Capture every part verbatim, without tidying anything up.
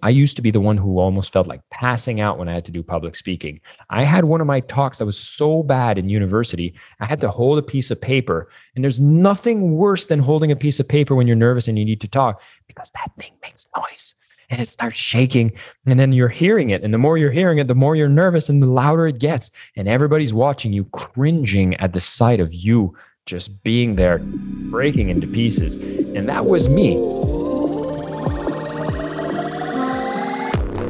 I used to be the one who almost felt like passing out when I had to do public speaking. I had one of my talks that was so bad in university, I had to hold a piece of paper. And there's nothing worse than holding a piece of paper when you're nervous and you need to talk, because that thing makes noise and it starts shaking. And then you're hearing it. And the more you're hearing it, the more you're nervous and the louder it gets. And everybody's watching you, cringing at the sight of you just being there, breaking into pieces. And that was me.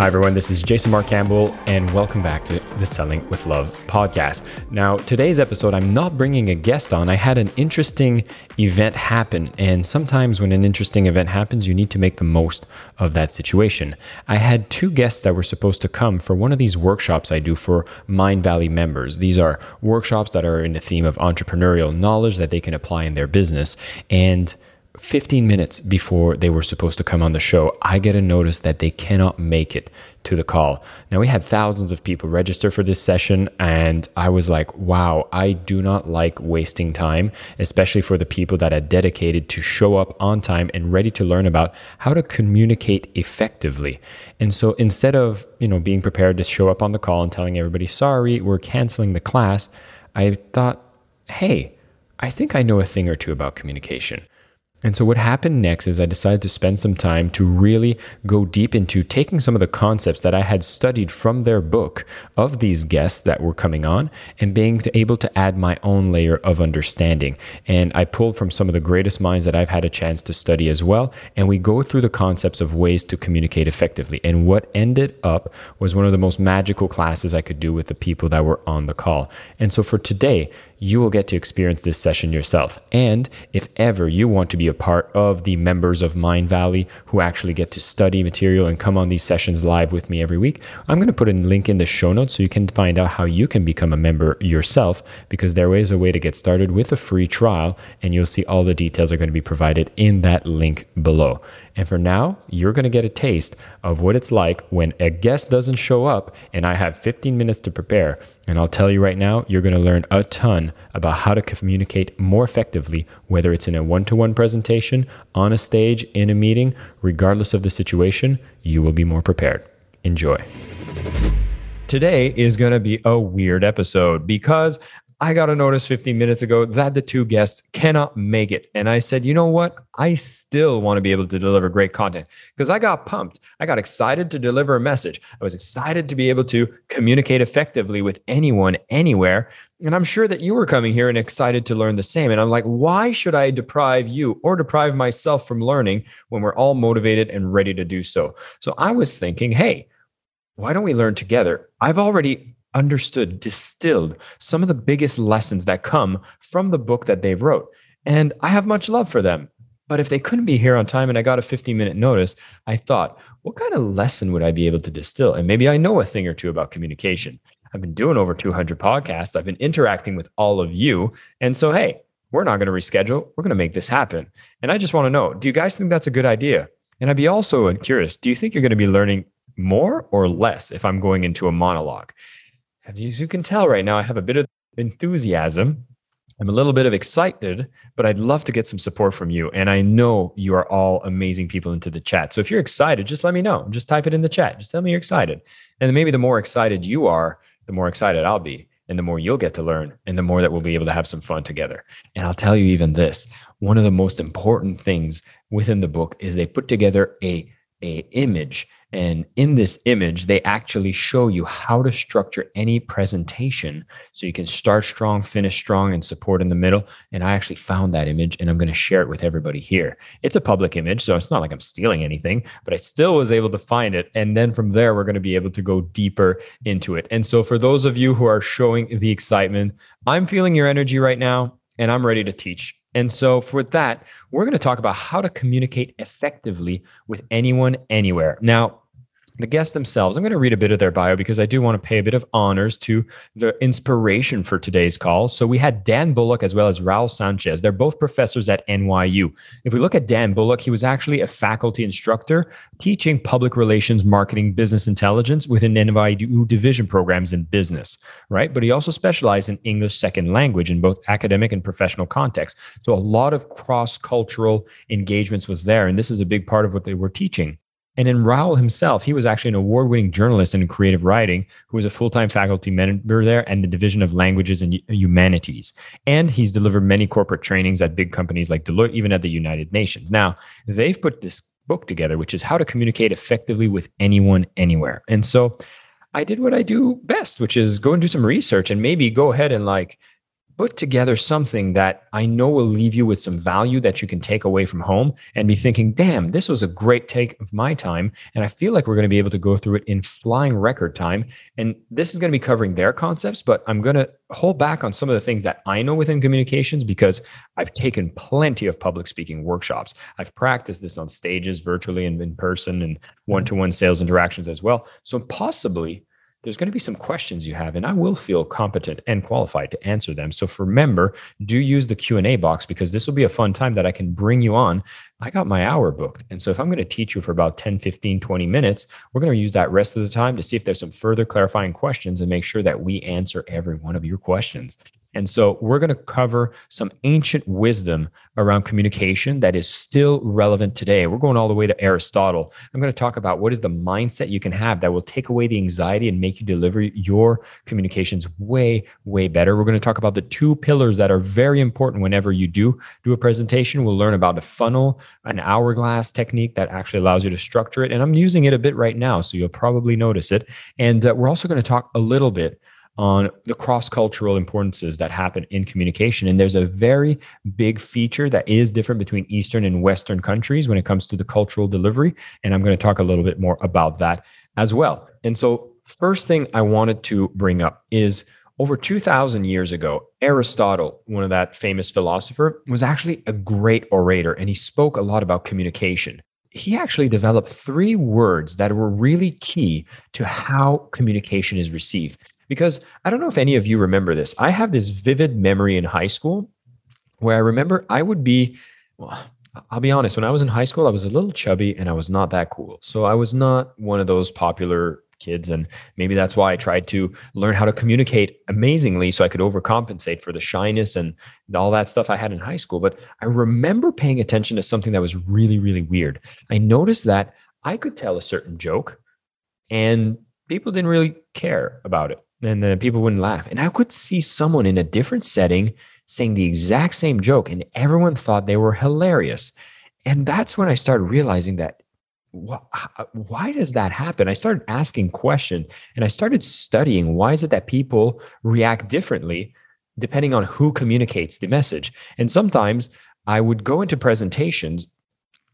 Hi, everyone. This is Jason Mark Campbell, and welcome back to the Selling with Love podcast. Now, today's episode, I'm not bringing a guest on. I had an interesting event happen, and sometimes when an interesting event happens, you need to make the most of that situation. I had two guests that were supposed to come for one of these workshops I do for Mindvalley members. These are workshops that are in the theme of entrepreneurial knowledge that they can apply in their business, and fifteen minutes before they were supposed to come on the show, I get a notice that they cannot make it to the call. Now, we had thousands of people register for this session, and I was like, wow, I do not like wasting time, especially for the people that are dedicated to show up on time and ready to learn about how to communicate effectively. And so instead of, you know, being prepared to show up on the call and telling everybody, sorry, we're canceling the class, I thought, hey, I think I know a thing or two about communication. And so what happened next is I decided to spend some time to really go deep into taking some of the concepts that I had studied from their book of these guests that were coming on and being able to add my own layer of understanding. And I pulled from some of the greatest minds that I've had a chance to study as well. And we go through the concepts of ways to communicate effectively. And what ended up was one of the most magical classes I could do with the people that were on the call. And so for today, you will get to experience this session yourself. And if ever you want to be a part of the members of Mindvalley who actually get to study material and come on these sessions live with me every week, I'm going to put a link in the show notes so you can find out how you can become a member yourself, because there is a way to get started with a free trial, and you'll see all the details are going to be provided in that link below. And for now, you're going to get a taste of what it's like when a guest doesn't show up and I have fifteen minutes to prepare. And I'll tell you right now, you're going to learn a ton about how to communicate more effectively, whether it's in a one-to-one presentation, on a stage, in a meeting, regardless of the situation, you will be more prepared. Enjoy. Today is going to be a weird episode because I got a notice fifteen minutes ago that the two guests cannot make it. And I said, you know what? I still want to be able to deliver great content because I got pumped. I got excited to deliver a message. I was excited to be able to communicate effectively with anyone, anywhere. And I'm sure that you were coming here and excited to learn the same. And I'm like, why should I deprive you or deprive myself from learning when we're all motivated and ready to do so? So I was thinking, hey, why don't we learn together? I've already understood, distilled some of the biggest lessons that come from the book that they wrote. And I have much love for them. But if they couldn't be here on time and I got a fifteen minute notice, I thought, what kind of lesson would I be able to distill? And maybe I know a thing or two about communication. I've been doing over two hundred podcasts. I've been interacting with all of you. And so, hey, we're not going to reschedule. We're going to make this happen. And I just want to know, do you guys think that's a good idea? And I'd be also curious, do you think you're going to be learning more or less if I'm going into a monologue? As you can tell right now, I have a bit of enthusiasm. I'm a little bit of excited, but I'd love to get some support from you. And I know you are all amazing people into the chat. So if you're excited, just let me know. Just type it in the chat. Just tell me you're excited. And maybe the more excited you are, the more excited I'll be. And the more you'll get to learn, and the more that we'll be able to have some fun together. And I'll tell you even this, one of the most important things within the book is they put together a a image. And in this image, they actually show you how to structure any presentation so you can start strong, finish strong, and support in the middle. And I actually found that image, and I'm going to share it with everybody here. It's a public image, so it's not like I'm stealing anything, but I still was able to find it. And then from there, we're going to be able to go deeper into it. And so for those of you who are showing the excitement, I'm feeling your energy right now, and I'm ready to teach. And so for that, we're going to talk about how to communicate effectively with anyone, anywhere. Now, the guests themselves. I'm going to read a bit of their bio because I do want to pay a bit of honors to the inspiration for today's call. So we had Dan Bullock as well as Raul Sanchez. They're both professors at N Y U. If we look at Dan Bullock, he was actually a faculty instructor teaching public relations, marketing, business intelligence within N Y U division programs in business, right? But he also specialized in English second language in both academic and professional contexts. So a lot of cross-cultural engagements was there. And this is a big part of what they were teaching. And then Raul himself, he was actually an award-winning journalist in creative writing who was a full-time faculty member there and the Division of Languages and Humanities. And he's delivered many corporate trainings at big companies like Deloitte, even at the United Nations. Now, they've put this book together, which is How to Communicate Effectively with Anyone, Anywhere. And so I did what I do best, which is go and do some research and maybe go ahead and like put together something that I know will leave you with some value that you can take away from home and be thinking, damn, this was a great take of my time. And I feel like we're going to be able to go through it in flying record time. And this is going to be covering their concepts, but I'm going to hold back on some of the things that I know within communications because I've taken plenty of public speaking workshops. I've practiced this on stages virtually and in person and one-to-one sales interactions as well. So possibly there's going to be some questions you have, and I will feel competent and qualified to answer them. So for member, do use the Q and A box because this will be a fun time that I can bring you on. I got my hour booked. And so if I'm going to teach you for about ten, fifteen, twenty minutes, we're going to use that rest of the time to see if there's some further clarifying questions and make sure that we answer every one of your questions. And so we're going to cover some ancient wisdom around communication that is still relevant today. We're going all the way to Aristotle. I'm going to talk about what is the mindset you can have that will take away the anxiety and make you deliver your communications way, way better. We're going to talk about the two pillars that are very important whenever you do do a presentation. We'll learn about the funnel, an hourglass technique that actually allows you to structure it. And I'm using it a bit right now, so you'll probably notice it. And uh, we're also going to talk a little bit on the cross-cultural importances that happen in communication. And there's a very big feature that is different between Eastern and Western countries when it comes to the cultural delivery. And I'm going to talk a little bit more about that as well. And so first thing I wanted to bring up is over two thousand years ago, Aristotle, one of that famous philosopher, was actually a great orator. And he spoke a lot about communication. He actually developed three words that were really key to how communication is received. Because I don't know if any of you remember this. I have this vivid memory in high school where I remember I would be, well, I'll be honest, when I was in high school, I was a little chubby and I was not that cool. So I was not one of those popular kids. And maybe that's why I tried to learn how to communicate amazingly so I could overcompensate for the shyness and all that stuff I had in high school. But I remember paying attention to something that was really, really weird. I noticed that I could tell a certain joke and people didn't really care about it. And then people wouldn't laugh. And I could see someone in a different setting saying the exact same joke and everyone thought they were hilarious. And that's when I started realizing that, why does that happen? I started asking questions and I started studying, why is it that people react differently depending on who communicates the message? And sometimes I would go into presentations,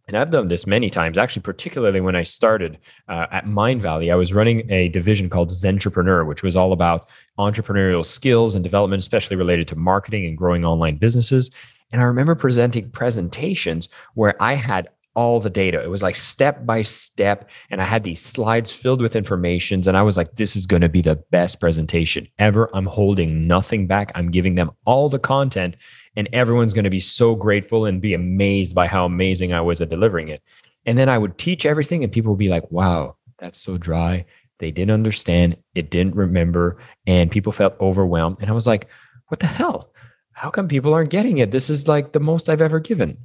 and I've done this many times, actually, particularly when I started uh, at Mindvalley. I was running a division called Zentrepreneur, which was all about entrepreneurial skills and development, especially related to marketing and growing online businesses. And I remember presenting presentations where I had all the data. It was like step by step. And I had these slides filled with information. And I was like, this is going to be the best presentation ever. I'm holding nothing back. I'm giving them all the content. And everyone's going to be so grateful and be amazed by how amazing I was at delivering it. And then I would teach everything and people would be like, wow, that's so dry. They didn't understand. It didn't remember. And people felt overwhelmed. And I was like, what the hell? How come people aren't getting it? This is like the most I've ever given.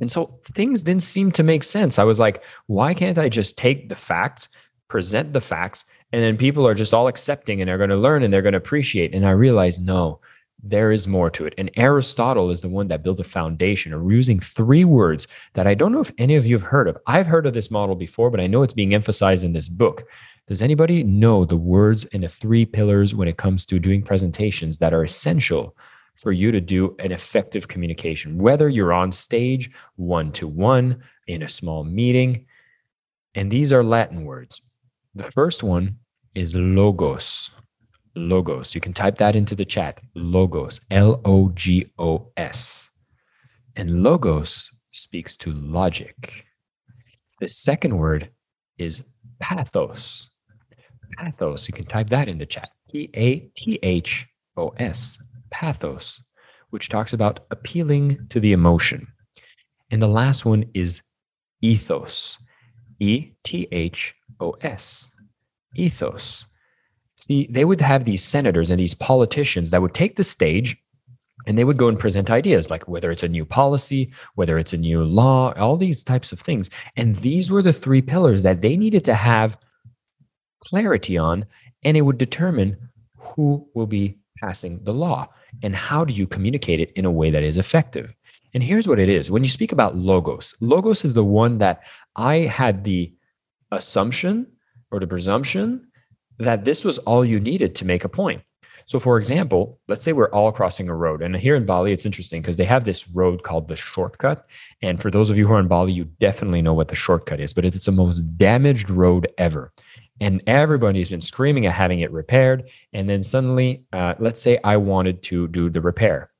And so things didn't seem to make sense. I was like, why can't I just take the facts, present the facts, and then people are just all accepting and they're going to learn and they're going to appreciate. And I realized, no, there is more to it. And Aristotle is the one that built a foundation of using three words that I don't know if any of you have heard of. I've heard of this model before, but I know it's being emphasized in this book. Does anybody know the words and the three pillars when it comes to doing presentations that are essential for you to do an effective communication, whether you're on stage, one-to-one, in a small meeting? And these are Latin words. The first one is logos. Logos. You can type that into the chat. Logos. L O G O S. And logos speaks to logic. The second word is pathos. Pathos, you can type that in the chat. P A T H O S, pathos, which talks about appealing to the emotion. And the last one is ethos, E T H O S, ethos. See, they would have these senators and these politicians that would take the stage and they would go and present ideas, like whether it's a new policy, whether it's a new law, all these types of things. And these were the three pillars that they needed to have clarity on, and it would determine who will be passing the law and how do you communicate it in a way that is effective. And here's what it is. When you speak about logos, logos is the one that I had the assumption or the presumption that this was all you needed to make a point. So for example, let's say we're all crossing a road. And here in Bali, it's interesting because they have this road called the shortcut. And for those of you who are in Bali, you definitely know what the shortcut is, but it's the most damaged road ever. And everybody's been screaming at having it repaired. And then suddenly, uh, let's say I wanted to do the repair.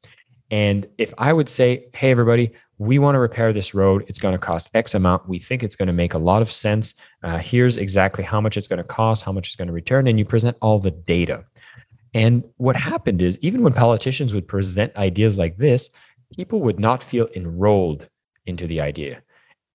And if I would say, hey, everybody, we want to repair this road. It's going to cost X amount. We think it's going to make a lot of sense. Uh, here's exactly how much it's going to cost, how much it's going to return. And you present all the data. And what happened is, even when politicians would present ideas like this, people would not feel enrolled into the idea.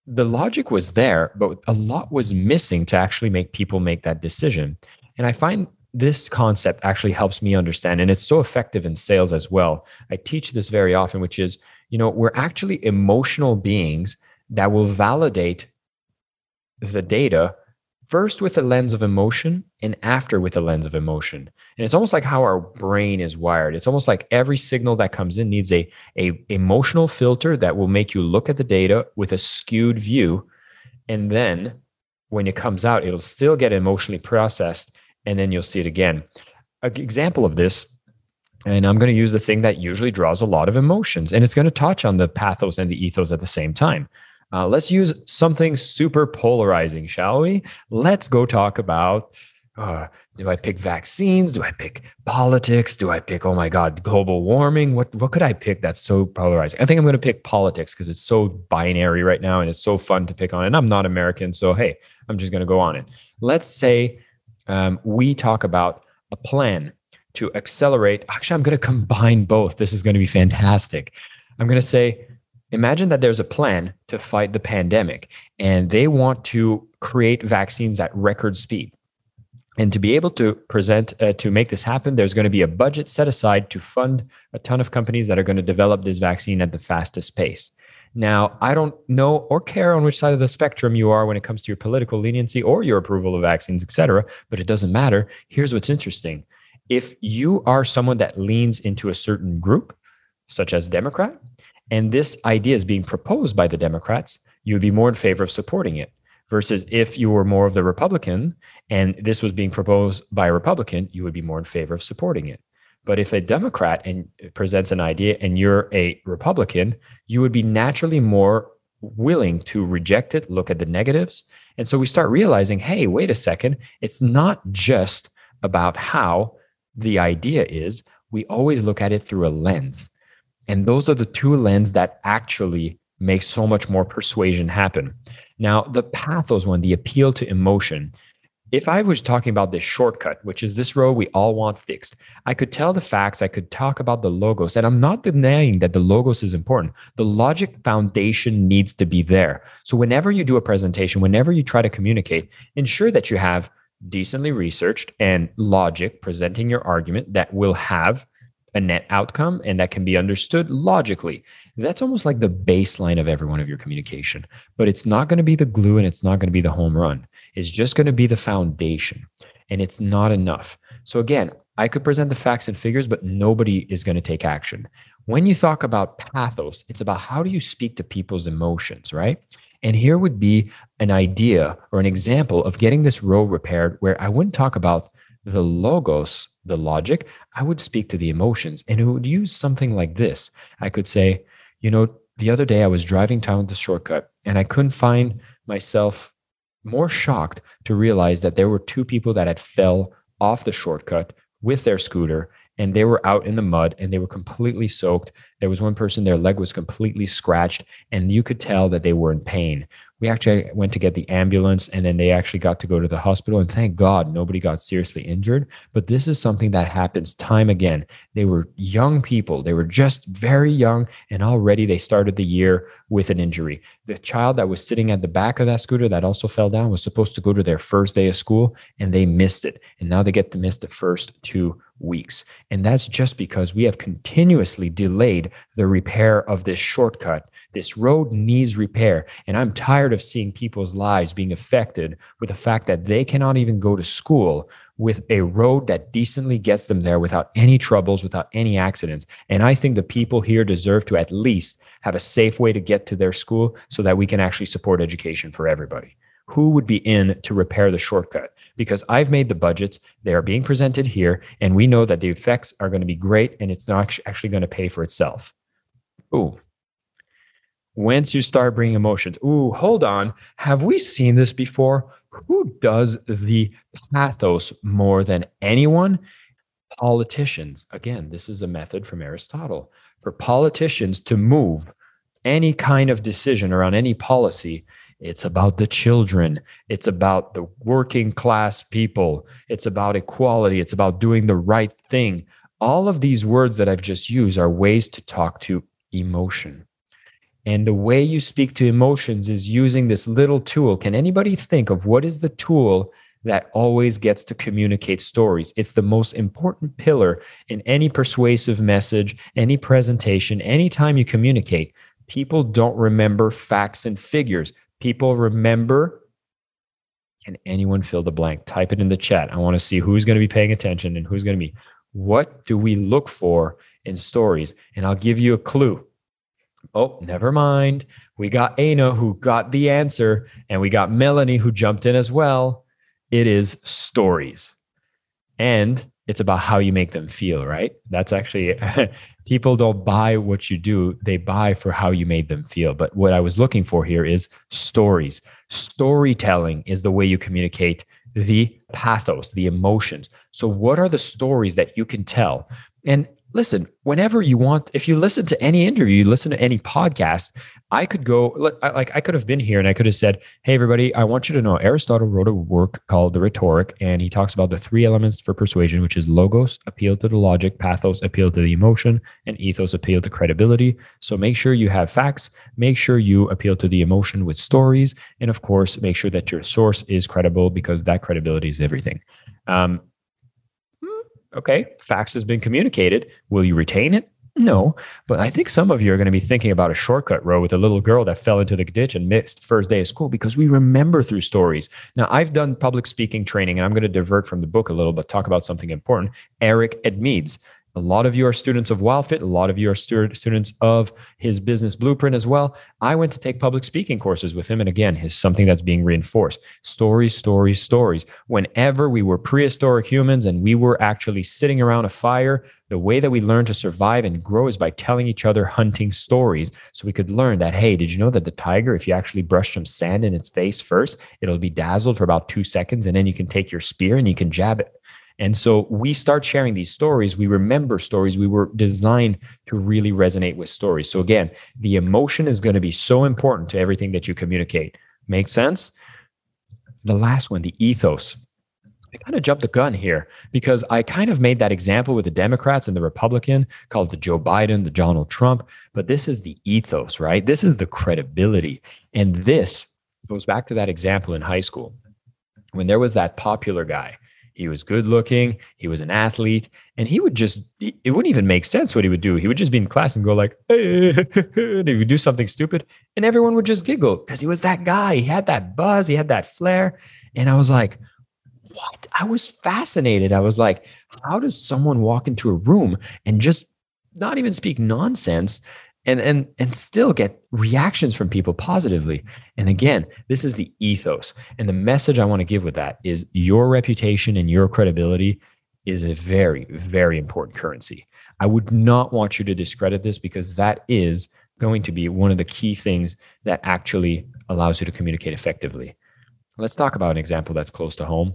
The logic was there, but a lot was missing to actually make people make that decision. And I find this concept actually helps me understand, and it's so effective in sales as well. I teach this very often, which is, you know, we're actually emotional beings that will validate the data first with a lens of emotion and after with a lens of emotion. And it's almost like how our brain is wired. It's almost like every signal that comes in needs a, a emotional filter that will make you look at the data with a skewed view. And then when it comes out, it'll still get emotionally processed. And then you'll see it again. An example of this, and I'm going to use the thing that usually draws a lot of emotions, and it's going to touch on the pathos and the ethos at the same time. Uh, let's use something super polarizing, shall we? Let's go talk about, uh, do I pick vaccines? Do I pick politics? Do I pick, oh my God, global warming? What, what could I pick that's so polarizing? I think I'm going to pick politics because it's so binary right now and it's so fun to pick on. And I'm not American, so hey, I'm just going to go on it. Let's say um, we talk about a plan to accelerate. Actually, I'm going to combine both. This is going to be fantastic. I'm going to say, imagine that there's a plan to fight the pandemic and they want to create vaccines at record speed. And to be able to present, uh, to make this happen, there's going to be a budget set aside to fund a ton of companies that are going to develop this vaccine at the fastest pace. Now, I don't know or care on which side of the spectrum you are when it comes to your political leniency or your approval of vaccines, et cetera, but it doesn't matter. Here's what's interesting. If you are someone that leans into a certain group, such as Democrat, and this idea is being proposed by the Democrats, you would be more in favor of supporting it. Versus if you were more of the Republican and this was being proposed by a Republican, you would be more in favor of supporting it. But if a Democrat and presents an idea and you're a Republican, you would be naturally more willing to reject it, look at the negatives. And so we start realizing, hey, wait a second, it's not just about how the idea is. We always look at it through a lens. And those are the two lenses that actually make so much more persuasion happen. Now, the pathos one, the appeal to emotion. If I was talking about this shortcut, which is this road we all want fixed, I could tell the facts, I could talk about the logos, and I'm not denying that the logos is important. The logic foundation needs to be there. So whenever you do a presentation, whenever you try to communicate, ensure that you have decently researched and logic presenting your argument that will have a net outcome and that can be understood logically. That's almost like the baseline of every one of your communication, but it's not going to be the glue and it's not going to be the home run. It's just going to be the foundation and it's not enough. So again, I could present the facts and figures, but nobody is going to take action. When you talk about pathos, it's about how do you speak to people's emotions, right? And here would be an idea or an example of getting this road repaired where I wouldn't talk about the logos, the logic, I would speak to the emotions and it would use something like this. I could say, you know, the other day I was driving down the shortcut and I couldn't find myself more shocked to realize that there were two people that had fell off the shortcut with their scooter and they were out in the mud and they were completely soaked. There was one person, their leg was completely scratched and you could tell that they were in pain. We actually went to get the ambulance and then they actually got to go to the hospital, and thank God nobody got seriously injured. But this is something that happens time again. They were young people. They were just very young and already they started the year with an injury. The child that was sitting at the back of that scooter that also fell down was supposed to go to their first day of school and they missed it. And now they get to miss the first two weeks. And that's just because we have continuously delayed the repair of this shortcut. This road needs repair. And I'm tired of seeing people's lives being affected with the fact that they cannot even go to school with a road that decently gets them there without any troubles, without any accidents. And I think the people here deserve to at least have a safe way to get to their school so that we can actually support education for everybody. Who would be in to repair the shortcut? Because I've made the budgets, they are being presented here, and we know that the effects are going to be great and it's not actually going to pay for itself. Ooh. Once you start bringing emotions, ooh, hold on. Have we seen this before? Who does the pathos more than anyone? Politicians. Again, this is a method from Aristotle. For politicians to move any kind of decision around any policy, it's about the children. It's about the working class people. It's about equality. It's about doing the right thing. All of these words that I've just used are ways to talk to emotion. And the way you speak to emotions is using this little tool. Can anybody think of what is the tool that always gets to communicate stories? It's the most important pillar in any persuasive message, any presentation, anytime you communicate. People don't remember facts and figures. People remember, can anyone fill the blank? Type it in the chat. I want to see who's going to be paying attention and who's going to be. What do we look for in stories? And I'll give you a clue. Oh, never mind. We got Ana who got the answer, and we got Melanie who jumped in as well. It is stories. And it's about how you make them feel, right? That's actually, people don't buy what you do. They buy for how you made them feel. But what I was looking for here is stories. Storytelling is the way you communicate the pathos, the emotions. So what are the stories that you can tell? And listen, whenever you want, if you listen to any interview, you listen to any podcast, I could go, like I could have been here and I could have said, hey, everybody, I want you to know Aristotle wrote a work called The Rhetoric, and he talks about the three elements for persuasion, which is logos, appeal to the logic, pathos, appeal to the emotion, and ethos, appeal to credibility. So make sure you have facts, make sure you appeal to the emotion with stories, and of course, make sure that your source is credible because that credibility is everything. Um, Okay, facts has been communicated. Will you retain it? No, but I think some of you are going to be thinking about a shortcut road with a little girl that fell into the ditch and missed first day of school because we remember through stories. Now, I've done public speaking training, and I'm going to divert from the book a little, but talk about something important. Eric Edmeads. A lot of you are students of WildFit. A lot of you are stu- students of his business blueprint as well. I went to take public speaking courses with him. And again, it's something that's being reinforced. Stories, stories, stories. Whenever we were prehistoric humans and we were actually sitting around a fire, the way that we learn to survive and grow is by telling each other hunting stories. So we could learn that, hey, did you know that the tiger, if you actually brush some sand in its face first, it'll be dazzled for about two seconds. And then you can take your spear and you can jab it. And so we start sharing these stories. We remember stories. We were designed to really resonate with stories. So again, the emotion is going to be so important to everything that you communicate. Make sense? The last one, the ethos. I kind of jumped the gun here because I kind of made that example with the Democrats and the Republican called the Joe Biden, the Donald Trump. But this is the ethos, right? This is the credibility. And this goes back to that example in high school when there was that popular guy. He was good looking. He was an athlete, and he would just, it wouldn't even make sense what he would do. He would just be in class and go like, hey, and he would do something stupid and everyone would just giggle because he was that guy. He had that buzz. He had that flair. And I was like, what? I was fascinated. I was like, how does someone walk into a room and just not even speak nonsense and, and, and still get reactions from people positively? And again, this is the ethos. And the message I want to give with that is your reputation and your credibility is a very, very important currency. I would not want you to discredit this because that is going to be one of the key things that actually allows you to communicate effectively. Let's talk about an example that's close to home.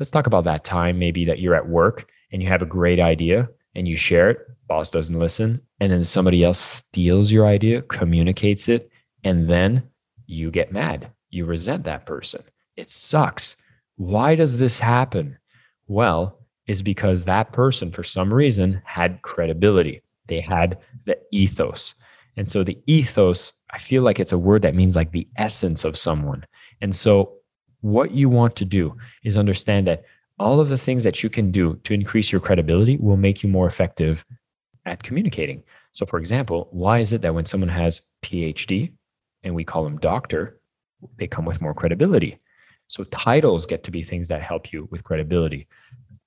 Let's talk about that time maybe that you're at work and you have a great idea and you share it, boss doesn't listen, and then somebody else steals your idea, communicates it, and then you get mad. You resent that person. It sucks. Why does this happen? Well, it's because that person, for some reason, had credibility. They had the ethos. And so the ethos, I feel like it's a word that means like the essence of someone. And so what you want to do is understand that all of the things that you can do to increase your credibility will make you more effective at communicating. So for example, why is it that when someone has P H D and we call them doctor, they come with more credibility? So titles get to be things that help you with credibility.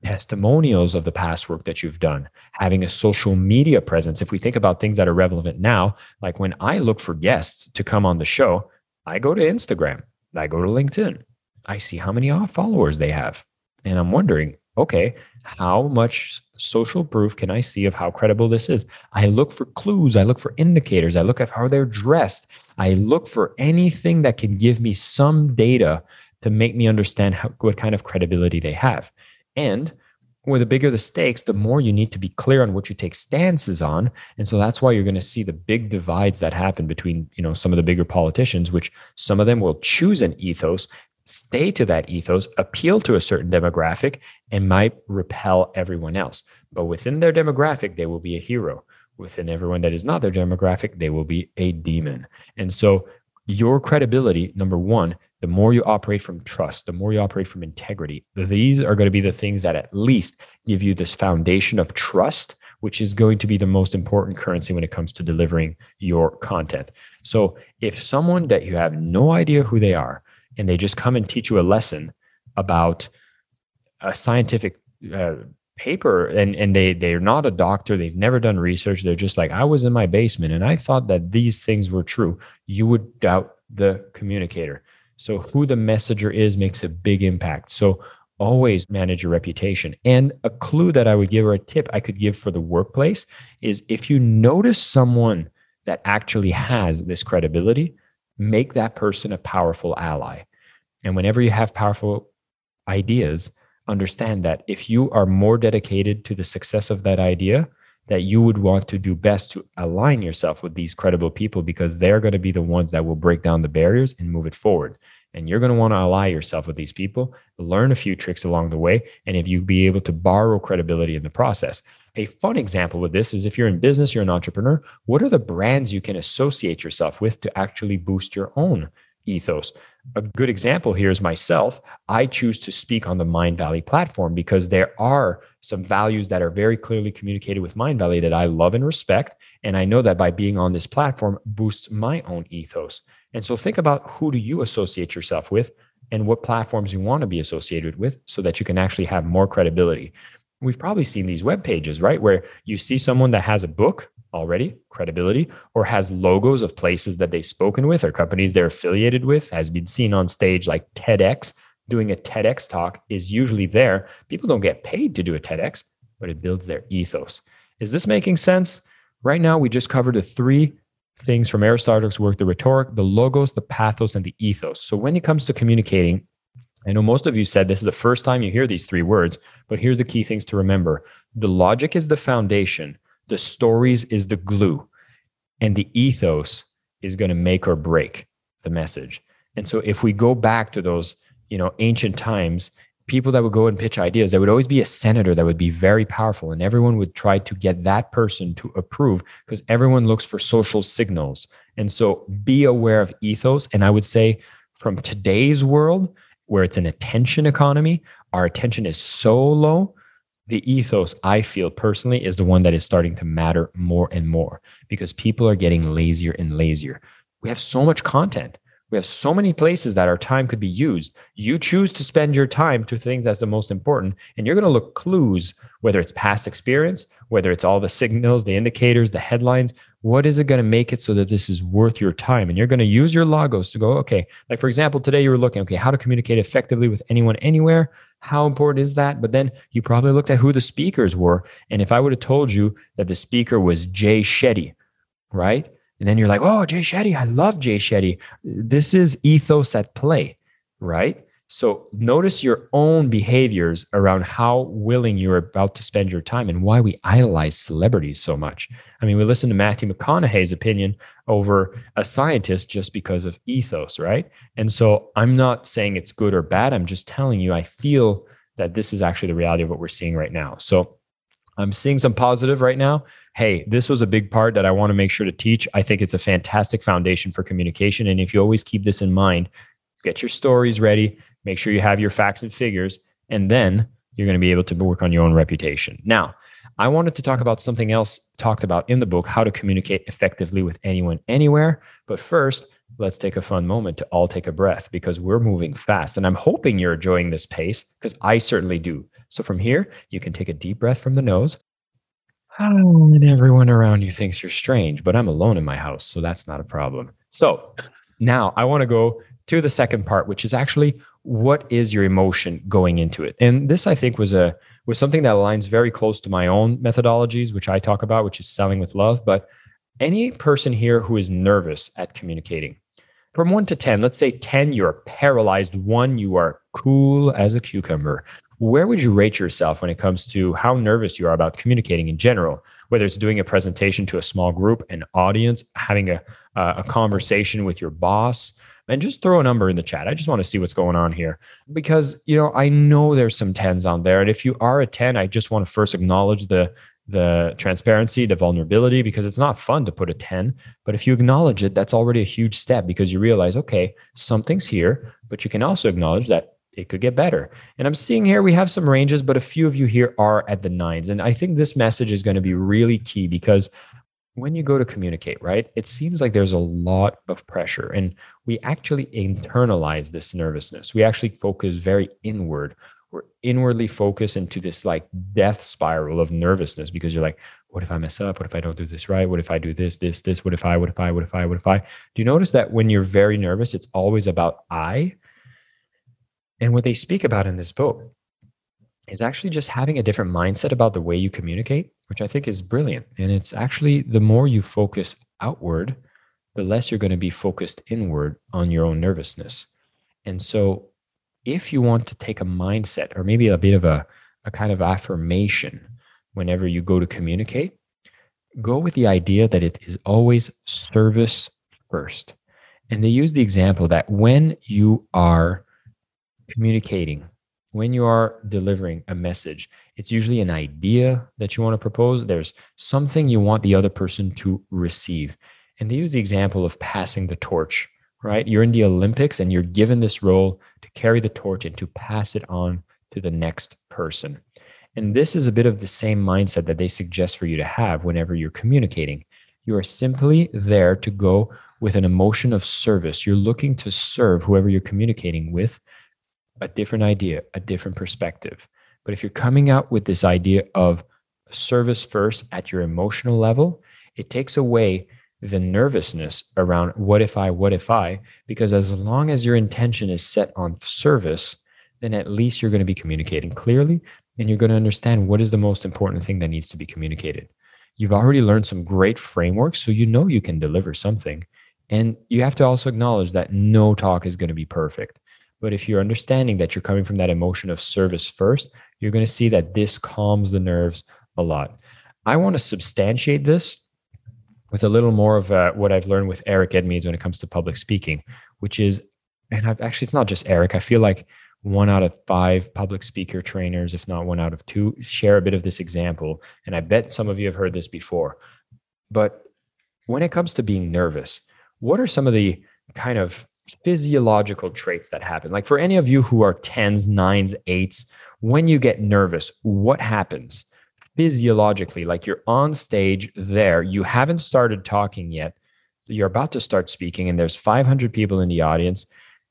Testimonials of the past work that you've done, having a social media presence. If we think about things that are relevant now, like when I look for guests to come on the show, I go to Instagram, I go to LinkedIn, I see how many followers they have. And I'm wondering, okay, how much social proof can I see of how credible this is? I look for clues. I look for indicators. I look at how they're dressed. I look for anything that can give me some data to make me understand how, what kind of credibility they have. And where the bigger the stakes, the more you need to be clear on what you take stances on. And so that's why you're going to see the big divides that happen between, you know, some of the bigger politicians, which some of them will choose an ethos, stay to that ethos, appeal to a certain demographic, and might repel everyone else. But within their demographic, they will be a hero. Within everyone that is not their demographic, they will be a demon. And so your credibility, number one, the more you operate from trust, the more you operate from integrity, these are going to be the things that at least give you this foundation of trust, which is going to be the most important currency when it comes to delivering your content. So if someone that you have no idea who they are, and they just come and teach you a lesson about a scientific uh, paper, and, and they, they're not a doctor, they've never done research, they're just like, I was in my basement and I thought that these things were true, you would doubt the communicator. So who the messenger is makes a big impact. So always manage your reputation. And a clue that I would give, or a tip I could give for the workplace, is if you notice someone that actually has this credibility, make that person a powerful ally. And whenever you have powerful ideas, understand that if you are more dedicated to the success of that idea, that you would want to do best to align yourself with these credible people, because they're going to be the ones that will break down the barriers and move it forward. And you're going to want to ally yourself with these people, learn a few tricks along the way, and if you be able to borrow credibility in the process. A fun example with this is if you're in business, you're an entrepreneur, what are the brands you can associate yourself with to actually boost your own ethos? A good example here is myself. I choose to speak on the Mindvalley platform because there are some values that are very clearly communicated with Mindvalley that I love and respect. And I know that by being on this platform boosts my own ethos. And so think about, who do you associate yourself with and what platforms you want to be associated with so that you can actually have more credibility. We've probably seen these web pages, right? Where you see someone that has a book already, credibility, or has logos of places that they've spoken with or companies they're affiliated with, has been seen on stage like TEDx. Doing a TEDx talk is usually there. People don't get paid to do a TEDx, but it builds their ethos. Is this making sense? Right now, we just covered the three things from Aristotle's work: the rhetoric, the logos, the pathos, and the ethos. So when it comes to communicating, I know most of you said this is the first time you hear these three words, but here's the key things to remember. The logic is the foundation. The stories is the glue, and the ethos is going to make or break the message. And so if we go back to those, you know, ancient times, people that would go and pitch ideas, there would always be a senator that would be very powerful, and everyone would try to get that person to approve because everyone looks for social signals. And so be aware of ethos. And I would say from today's world, where it's an attention economy, our attention is so low, the ethos, I feel personally, is the one that is starting to matter more and more because people are getting lazier and lazier. We have so much content. We have so many places that our time could be used. You choose to spend your time to things that's the most important, and you're going to look clues, whether it's past experience, whether it's all the signals, the indicators, the headlines. What is it going to make it so that this is worth your time? And you're going to use your logos to go, okay, like for example, today you were looking, okay, how to communicate effectively with anyone, anywhere. How important is that? But then you probably looked at who the speakers were. And if I would have told you that the speaker was Jay Shetty, right? And then you're like, oh, Jay Shetty, I love Jay Shetty. This is ethos at play, right? So notice your own behaviors around how willing you're about to spend your time and why we idolize celebrities so much. I mean, we listen to Matthew McConaughey's opinion over a scientist just because of ethos, right? And so I'm not saying it's good or bad. I'm just telling you, I feel that this is actually the reality of what we're seeing right now. So I'm seeing some positive right now. Hey, this was a big part that I want to make sure to teach. I think it's a fantastic foundation for communication. And if you always keep this in mind, get your stories ready, make sure you have your facts and figures, and then you're going to be able to work on your own reputation. Now, I wanted to talk about something else talked about in the book, how to communicate effectively with anyone, anywhere. But first, let's take a fun moment to all take a breath because we're moving fast. And I'm hoping you're enjoying this pace because I certainly do. So from here, you can take a deep breath from the nose. Oh, and everyone around you thinks you're strange, but I'm alone in my house, so that's not a problem. So now I want to go to the second part, which is actually what is your emotion going into it? And this, I think, was a was something that aligns very close to my own methodologies, which I talk about, which is selling with love. But any person here who is nervous at communicating, from one to ten, let's say ten, you're paralyzed, one, you are cool as a cucumber. Where would you rate yourself when it comes to how nervous you are about communicating in general, whether it's doing a presentation to a small group, an audience, having a, uh, a conversation with your boss? And just throw a number in the chat. I just want to see what's going on here because, you know, I know there's some tens on there. And if you are a ten, I just want to first acknowledge the, the transparency, the vulnerability, because it's not fun to put a ten. But if you acknowledge it, that's already a huge step because you realize, okay, something's here, but you can also acknowledge that it could get better. And I'm seeing here, we have some ranges, but a few of you here are at the nines. And I think this message is going to be really key because when you go to communicate, right, it seems like there's a lot of pressure and we actually internalize this nervousness. We actually focus very inward. We're inwardly focused into this like death spiral of nervousness because you're like, what if I mess up? What if I don't do this right? What if I do this, this, this? What if I, what if I, what if I, what if I? Do you notice that when you're very nervous, it's always about I? And what they speak about in this book is actually just having a different mindset about the way you communicate, which I think is brilliant. And it's actually the more you focus outward, the less you're going to be focused inward on your own nervousness. And so if you want to take a mindset or maybe a bit of a, a kind of affirmation whenever you go to communicate, go with the idea that it is always service first. And they use the example that when you are communicating, when you are delivering a message, it's usually an idea that you want to propose. There's something you want the other person to receive. And they use the example of passing the torch, right? You're in the Olympics and you're given this role to carry the torch and to pass it on to the next person. And this is a bit of the same mindset that they suggest for you to have whenever you're communicating. You are simply there to go with an emotion of service. You're looking to serve whoever you're communicating with, a different idea, a different perspective. But if you're coming out with this idea of service first at your emotional level, it takes away the nervousness around what if I, what if I, because as long as your intention is set on service, then at least you're going to be communicating clearly and you're going to understand what is the most important thing that needs to be communicated. You've already learned some great frameworks, so you know you can deliver something. And you have to also acknowledge that no talk is going to be perfect. But if you're understanding that you're coming from that emotion of service first, you're going to see that this calms the nerves a lot. I want to substantiate this with a little more of uh, what I've learned with Eric Edmeads when it comes to public speaking, which is, and I've actually, it's not just Eric. I feel like one out of five public speaker trainers, if not one out of two, share a bit of this example. And I bet some of you have heard this before. But when it comes to being nervous, what are some of the kind of physiological traits that happen? Like for any of you who are tens, nines, eights, when you get nervous, what happens physiologically? Like you're on stage there, you haven't started talking yet. You're about to start speaking and there's five hundred people in the audience.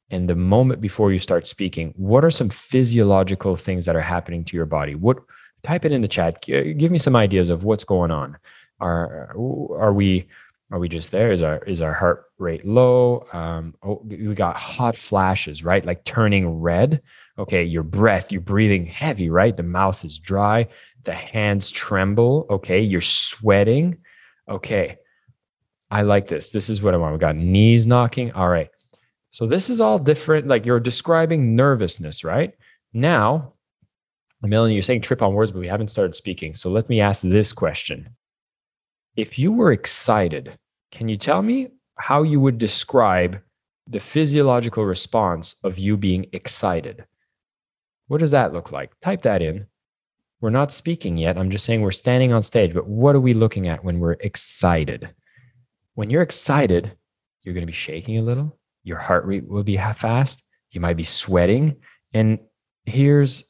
And the moment before you start speaking, what are some physiological things that are happening to your body? What, type it in the chat. Give me some ideas of what's going on. Are, are we... Are we just there? Is our is our heart rate low? Um, oh, we got hot flashes, right? Like turning red. Okay, your breath, you're breathing heavy, right? The mouth is dry. The hands tremble. Okay, you're sweating. Okay, I like this. This is what I want. We got knees knocking. All right. So this is all different. Like, you're describing nervousness, right? Now, Melanie, you're saying trip on words, but we haven't started speaking. So let me ask this question. If you were excited, can you tell me how you would describe the physiological response of you being excited? What does that look like? Type that in. We're not speaking yet. I'm just saying we're standing on stage, but what are we looking at when we're excited? When you're excited, you're going to be shaking a little. Your heart rate will be fast. You might be sweating. And here's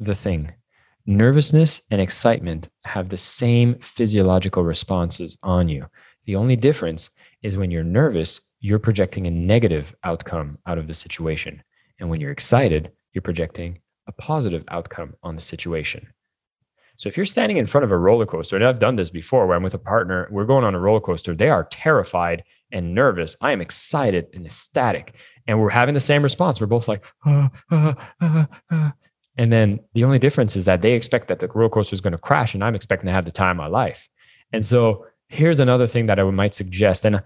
the thing. Nervousness and excitement have the same physiological responses on you. The only difference is when you're nervous, you're projecting a negative outcome out of the situation. And when you're excited, you're projecting a positive outcome on the situation. So if you're standing in front of a roller coaster, and I've done this before where I'm with a partner, we're going on a roller coaster, they are terrified and nervous. I am excited and ecstatic. And we're having the same response. We're both like, ah, ah, ah, ah. And then the only difference is that they expect that the roller coaster is going to crash and I'm expecting to have the time of my life. And so here's another thing that I might suggest. And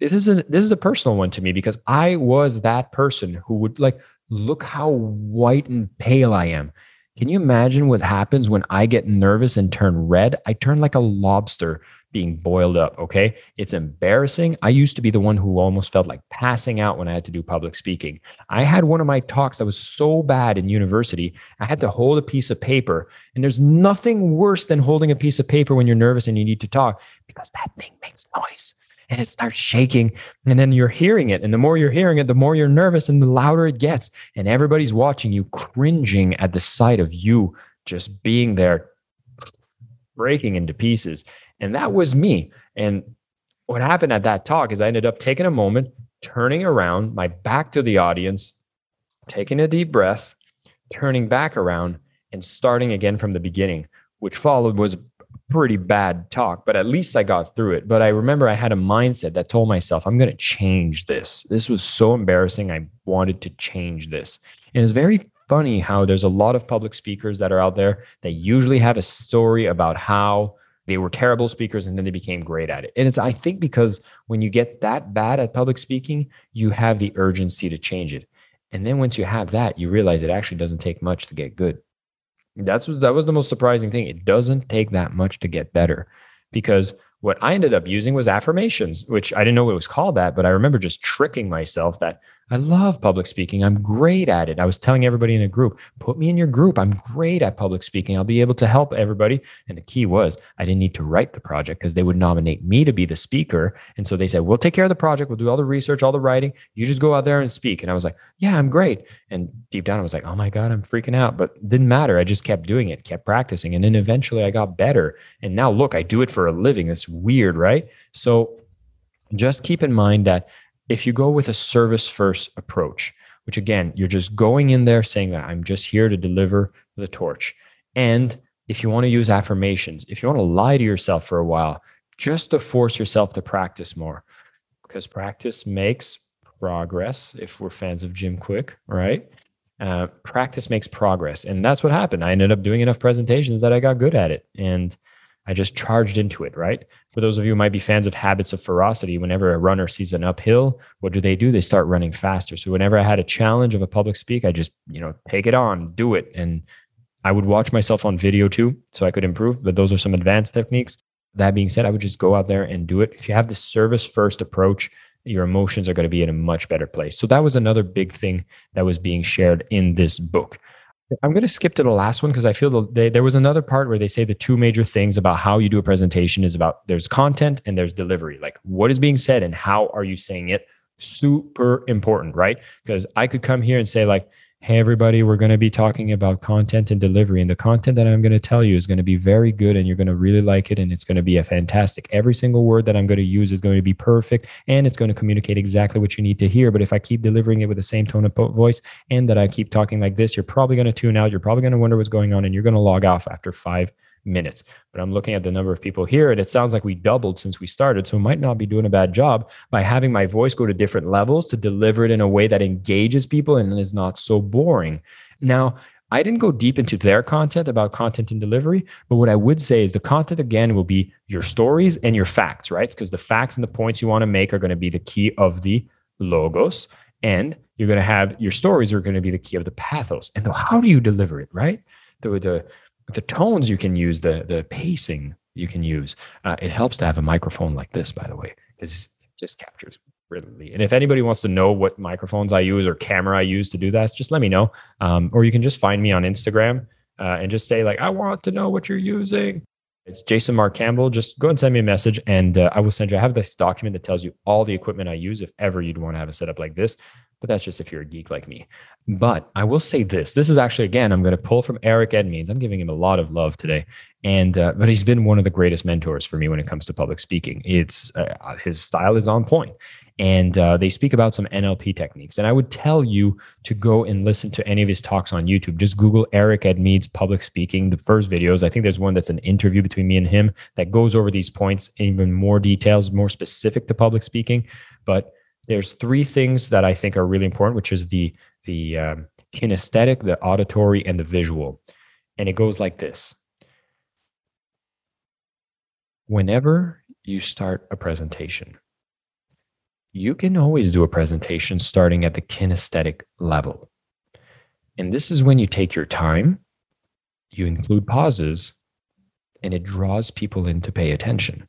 this is, a, this is a personal one to me because I was that person who would like, look how white and pale I am. Can you imagine what happens when I get nervous and turn red? I turn like a lobster being boiled up, okay? It's embarrassing. I used to be the one who almost felt like passing out when I had to do public speaking. I had one of my talks that was so bad in university, I had to hold a piece of paper. And there's nothing worse than holding a piece of paper when you're nervous and you need to talk because that thing makes noise. And it starts shaking and then you're hearing it. And the more you're hearing it, the more you're nervous and the louder it gets. And everybody's watching you, cringing at the sight of you just being there, breaking into pieces. And that was me. And what happened at that talk is I ended up taking a moment, turning around, my back to the audience, taking a deep breath, turning back around and starting again from the beginning, which followed was pretty bad talk, but at least I got through it. But I remember I had a mindset that told myself, I'm going to change this. This was so embarrassing. I wanted to change this. And it's very funny how there's a lot of public speakers that are out there that usually have a story about how they were terrible speakers and then they became great at it. And it's, I think, because when you get that bad at public speaking, you have the urgency to change it. And then once you have that, you realize it actually doesn't take much to get good. That's what, that was the most surprising thing. It doesn't take that much to get better because what I ended up using was affirmations, which I didn't know it was called that, but I remember just tricking myself that I love public speaking. I'm great at it. I was telling everybody in a group, put me in your group. I'm great at public speaking. I'll be able to help everybody. And the key was I didn't need to write the project because they would nominate me to be the speaker. And so they said, we'll take care of the project. We'll do all the research, all the writing. You just go out there and speak. And I was like, yeah, I'm great. And deep down, I was like, oh my God, I'm freaking out, but it didn't matter. I just kept doing it, kept practicing. And then eventually I got better. And now look, I do it for a living. It's weird, right? So just keep in mind that if you go with a service first approach, which again, you're just going in there saying that I'm just here to deliver the torch. And if you want to use affirmations, if you want to lie to yourself for a while, just to force yourself to practice more because practice makes progress. If we're fans of Jim Quick, right? Uh, practice makes progress. And that's what happened. I ended up doing enough presentations that I got good at it. And I just charged into it, right? For those of you who might be fans of Habits of Ferocity, whenever a runner sees an uphill, what do they do? They start running faster. So whenever I had a challenge of a public speak, I just, you know, take it on, do it. And I would watch myself on video too, so I could improve, but those are some advanced techniques. That being said, I would just go out there and do it. If you have the service first approach, your emotions are going to be in a much better place. So that was another big thing that was being shared in this book. I'm going to skip to the last one because I feel the, they, there was another part where they say the two major things about how you do a presentation is about there's content and there's delivery, like what is being said and how are you saying it? Super important, right? Because I could come here and say like, hey, everybody, we're going to be talking about content and delivery. And the content that I'm going to tell you is going to be very good and you're going to really like it. And it's going to be a fantastic. Every single word that I'm going to use is going to be perfect and it's going to communicate exactly what you need to hear. But if I keep delivering it with the same tone of voice and that I keep talking like this, you're probably going to tune out. You're probably going to wonder what's going on and you're going to log off after five minutes. But I'm looking at the number of people here and it sounds like we doubled since we started. So I might not be doing a bad job by having my voice go to different levels to deliver it in a way that engages people and is not so boring. Now, I didn't go deep into their content about content and delivery, but what I would say is the content again will be your stories and your facts, right? Because the facts and the points you want to make are going to be the key of the logos. And you're going to have your stories are going to be the key of the pathos. And the, how do you deliver it, right? The, the, the tones you can use, the, the pacing you can use. Uh, it helps to have a microphone like this, by the way, because it just captures really. And if anybody wants to know what microphones I use or camera I use to do that, just let me know. Um, or you can just find me on Instagram uh, and just say like, I want to know what you're using. It's Jason Mark Campbell. Just go and send me a message and uh, I will send you. I have this document that tells you all the equipment I use if ever you'd want to have a setup like this. But that's just if you're a geek like me. But I will say this. This is actually, again, I'm going to pull from Eric Edmeads. I'm giving him a lot of love today. and uh, But he's been one of the greatest mentors for me when it comes to public speaking. It's uh, his style is on point. And uh, they speak about some N L P techniques. And I would tell you to go and listen to any of his talks on YouTube. Just Google Eric Edmeads public speaking, the first videos. I think there's one that's an interview between me and him that goes over these points in even more details, more specific to public speaking. But there's three things that I think are really important, which is the, the um, kinesthetic, the auditory, and the visual. And it goes like this. Whenever you start a presentation, you can always do a presentation starting at the kinesthetic level. And this is when you take your time, you include pauses, and it draws people in to pay attention.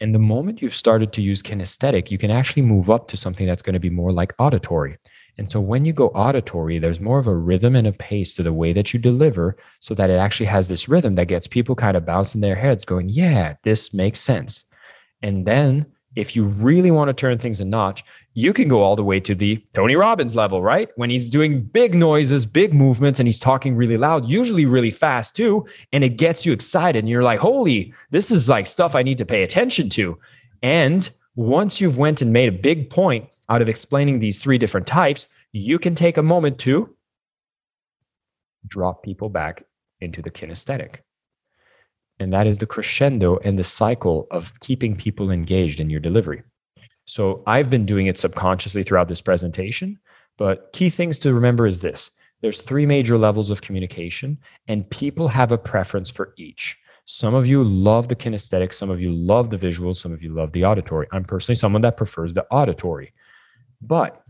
And the moment you've started to use kinesthetic, you can actually move up to something that's going to be more like auditory. And so when you go auditory, there's more of a rhythm and a pace to the way that you deliver so that it actually has this rhythm that gets people kind of bouncing their heads going, yeah, this makes sense. And then if you really want to turn things a notch, you can go all the way to the Tony Robbins level, right? When he's doing big noises, big movements, and he's talking really loud, usually really fast too. And it gets you excited. And you're like, holy, this is like stuff I need to pay attention to. And once you've went and made a big point out of explaining these three different types, you can take a moment to drop people back into the kinesthetic. And that is the crescendo and the cycle of keeping people engaged in your delivery. So I've been doing it subconsciously throughout this presentation, but key things to remember is this. There's three major levels of communication, and people have a preference for each. Some of you love the kinesthetic, some of you love the visual, some of you love the auditory. I'm personally someone that prefers the auditory. But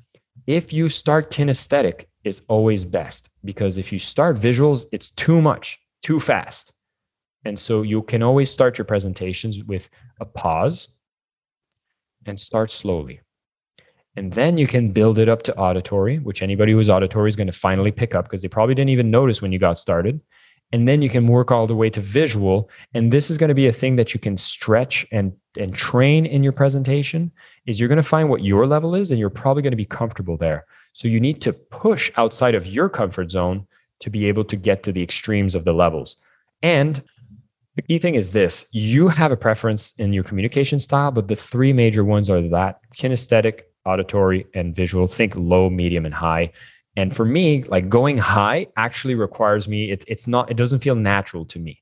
if you start kinesthetic, it's always best, because if you start visuals, it's too much, too fast. And so you can always start your presentations with a pause and start slowly. And then you can build it up to auditory, which anybody who's auditory is going to finally pick up because they probably didn't even notice when you got started. And then you can work all the way to visual. And this is going to be a thing that you can stretch and, and train in your presentation is you're going to find what your level is and you're probably going to be comfortable there. So you need to push outside of your comfort zone to be able to get to the extremes of the levels. And the key thing is this, you have a preference in your communication style, but the three major ones are that kinesthetic, auditory, and visual. Think low, medium, and high. And for me, like going high actually requires me, it, it's not, it doesn't feel natural to me.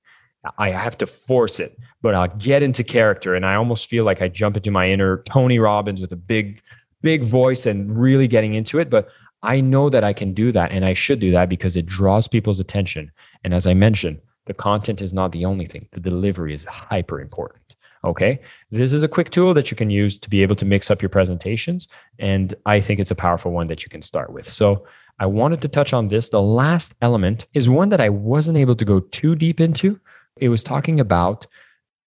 I have to force it, but I'll get into character. And I almost feel like I jump into my inner Tony Robbins with a big, big voice and really getting into it. But I know that I can do that and I should do that because it draws people's attention. And as I mentioned, the content is not the only thing. The delivery is hyper important, okay? This is a quick tool that you can use to be able to mix up your presentations. And I think it's a powerful one that you can start with. So I wanted to touch on this. The last element is one that I wasn't able to go too deep into. It was talking about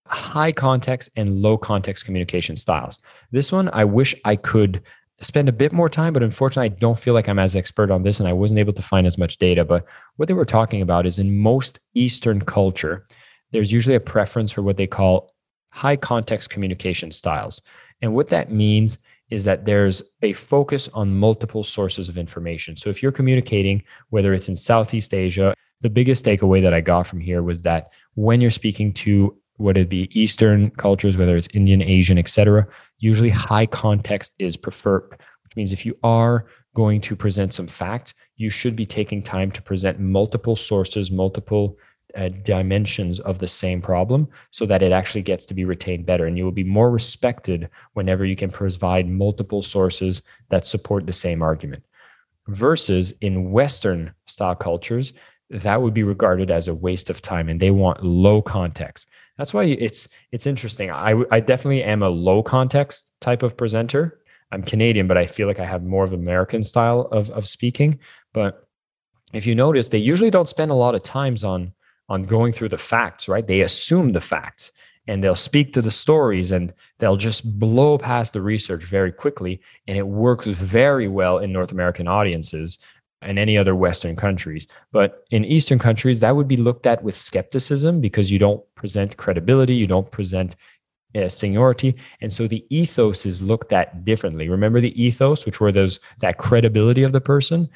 high context and low context communication styles. This one, I wish I could spend a bit more time, but unfortunately, I don't feel like I'm as expert on this and I wasn't able to find as much data. But what they were talking about is in most Eastern culture, there's usually a preference for what they call high context communication styles. And what that means is that there's a focus on multiple sources of information. So if you're communicating, whether it's in Southeast Asia, the biggest takeaway that I got from here was that when you're speaking to whether it be Eastern cultures, whether it's Indian, Asian, et cetera, usually high context is preferred, which means if you are going to present some fact, you should be taking time to present multiple sources, multiple uh, dimensions of the same problem so that it actually gets to be retained better. And you will be more respected whenever you can provide multiple sources that support the same argument. Versus in Western style cultures, that would be regarded as a waste of time and they want low context. That's why it's it's interesting. I, I definitely am a low context type of presenter. I'm Canadian, but I feel like I have more of American style of, of speaking. But if you notice, they usually don't spend a lot of times on, on going through the facts, right? They assume the facts and they'll speak to the stories and they'll just blow past the research very quickly. And it works very well in North American audiences and any other Western countries. But in Eastern countries, that would be looked at with skepticism because you don't present credibility, you don't present uh, seniority. And so the ethos is looked at differently. Remember the ethos, which were those that credibility of the person?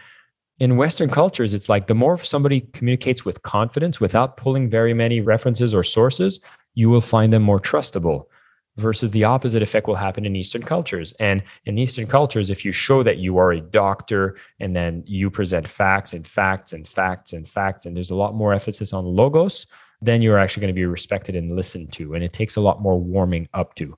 In Western cultures, it's like the more somebody communicates with confidence without pulling very many references or sources, you will find them more trustable, versus the opposite effect will happen in Eastern cultures. And in Eastern cultures, if you show that you are a doctor and then you present facts and facts and facts and facts, and there's a lot more emphasis on logos, then you're actually going to be respected and listened to. And it takes a lot more warming up to.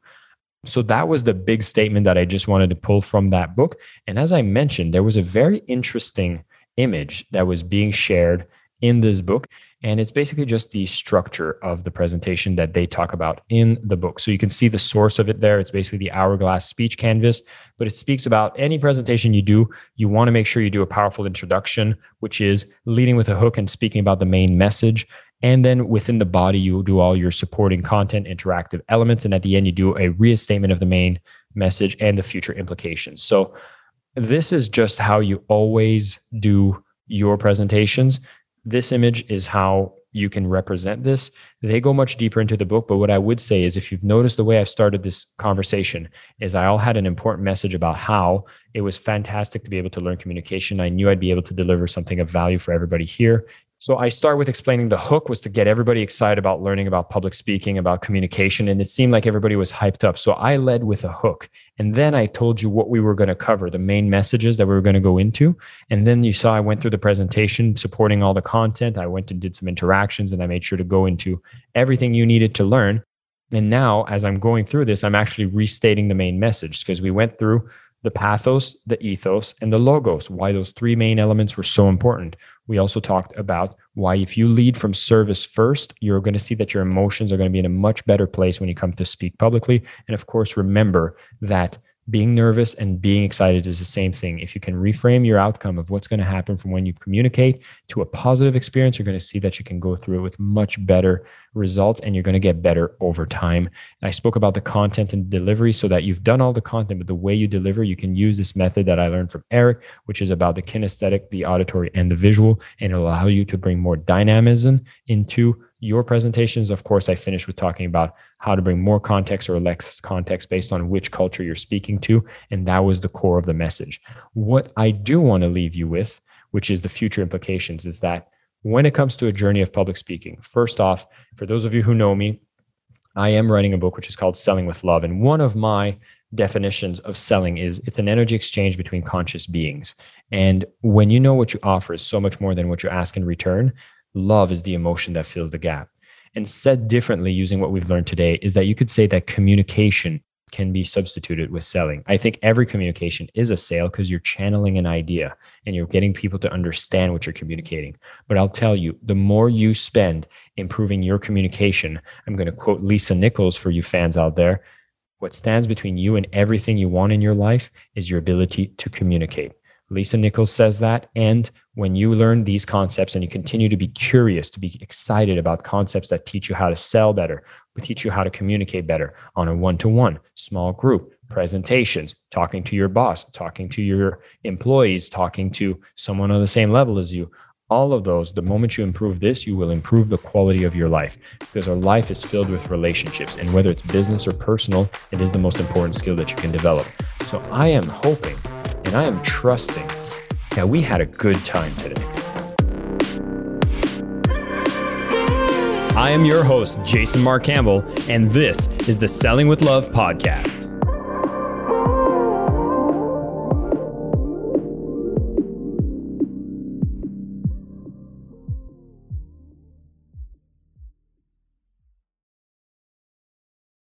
So that was the big statement that I just wanted to pull from that book. And as I mentioned, there was a very interesting image that was being shared in this book. And it's basically just the structure of the presentation that they talk about in the book. So you can see the source of it there. It's basically the hourglass speech canvas, but it speaks about any presentation you do. You want to make sure you do a powerful introduction, which is leading with a hook and speaking about the main message. And then within the body, you will do all your supporting content, interactive elements. And at the end, you do a restatement of the main message and the future implications. So this is just how you always do your presentations. This image is how you can represent this. They go much deeper into the book, but what I would say is if you've noticed the way I've started this conversation is I all had an important message about how it was fantastic to be able to learn communication. I knew I'd be able to deliver something of value for everybody here. So I start with explaining the hook was to get everybody excited about learning about public speaking, about communication, and it seemed like everybody was hyped up. So I led with a hook. And then I told you what we were going to cover, the main messages that we were going to go into. And then you saw I went through the presentation supporting all the content. I went and did some interactions and I made sure to go into everything you needed to learn. And now as I'm going through this, I'm actually restating the main message because we went through the pathos, the ethos, and the logos, why those three main elements were so important. We also talked about why if you lead from service first, you're going to see that your emotions are going to be in a much better place when you come to speak publicly. And of course, remember that being nervous and being excited is the same thing. If you can reframe your outcome of what's going to happen from when you communicate to a positive experience, you're going to see that you can go through it with much better results and you're going to get better over time. And I spoke about the content and delivery so that you've done all the content, but the way you deliver, you can use this method that I learned from Eric, which is about the kinesthetic, the auditory, and the visual, and allow you to bring more dynamism into your presentations. Of course, I finished with talking about how to bring more context or less context based on which culture you're speaking to. And that was the core of the message. What I do want to leave you with, which is the future implications, is that when it comes to a journey of public speaking, first off, for those of you who know me, I am writing a book which is called Selling with Love. And one of my definitions of selling is it's an energy exchange between conscious beings. And when you know what you offer is so much more than what you ask in return, love is the emotion that fills the gap. And said differently, using what we've learned today, is that you could say that communication can be substituted with selling. I think every communication is a sale because you're channeling an idea and you're getting people to understand what you're communicating. But I'll tell you, the more you spend improving your communication, I'm going to quote Lisa Nichols for you fans out there, what stands between you and everything you want in your life is your ability to communicate. Lisa Nichols says that. And when you learn these concepts and you continue to be curious, to be excited about concepts that teach you how to sell better, teach you how to communicate better on a one-to-one, small group, presentations, talking to your boss, talking to your employees, talking to someone on the same level as you, all of those, the moment you improve this, you will improve the quality of your life because our life is filled with relationships. And whether it's business or personal, it is the most important skill that you can develop. So I am hoping and I am trusting that we had a good time today. I am your host, Jason Mark Campbell, and this is the Selling with Love podcast.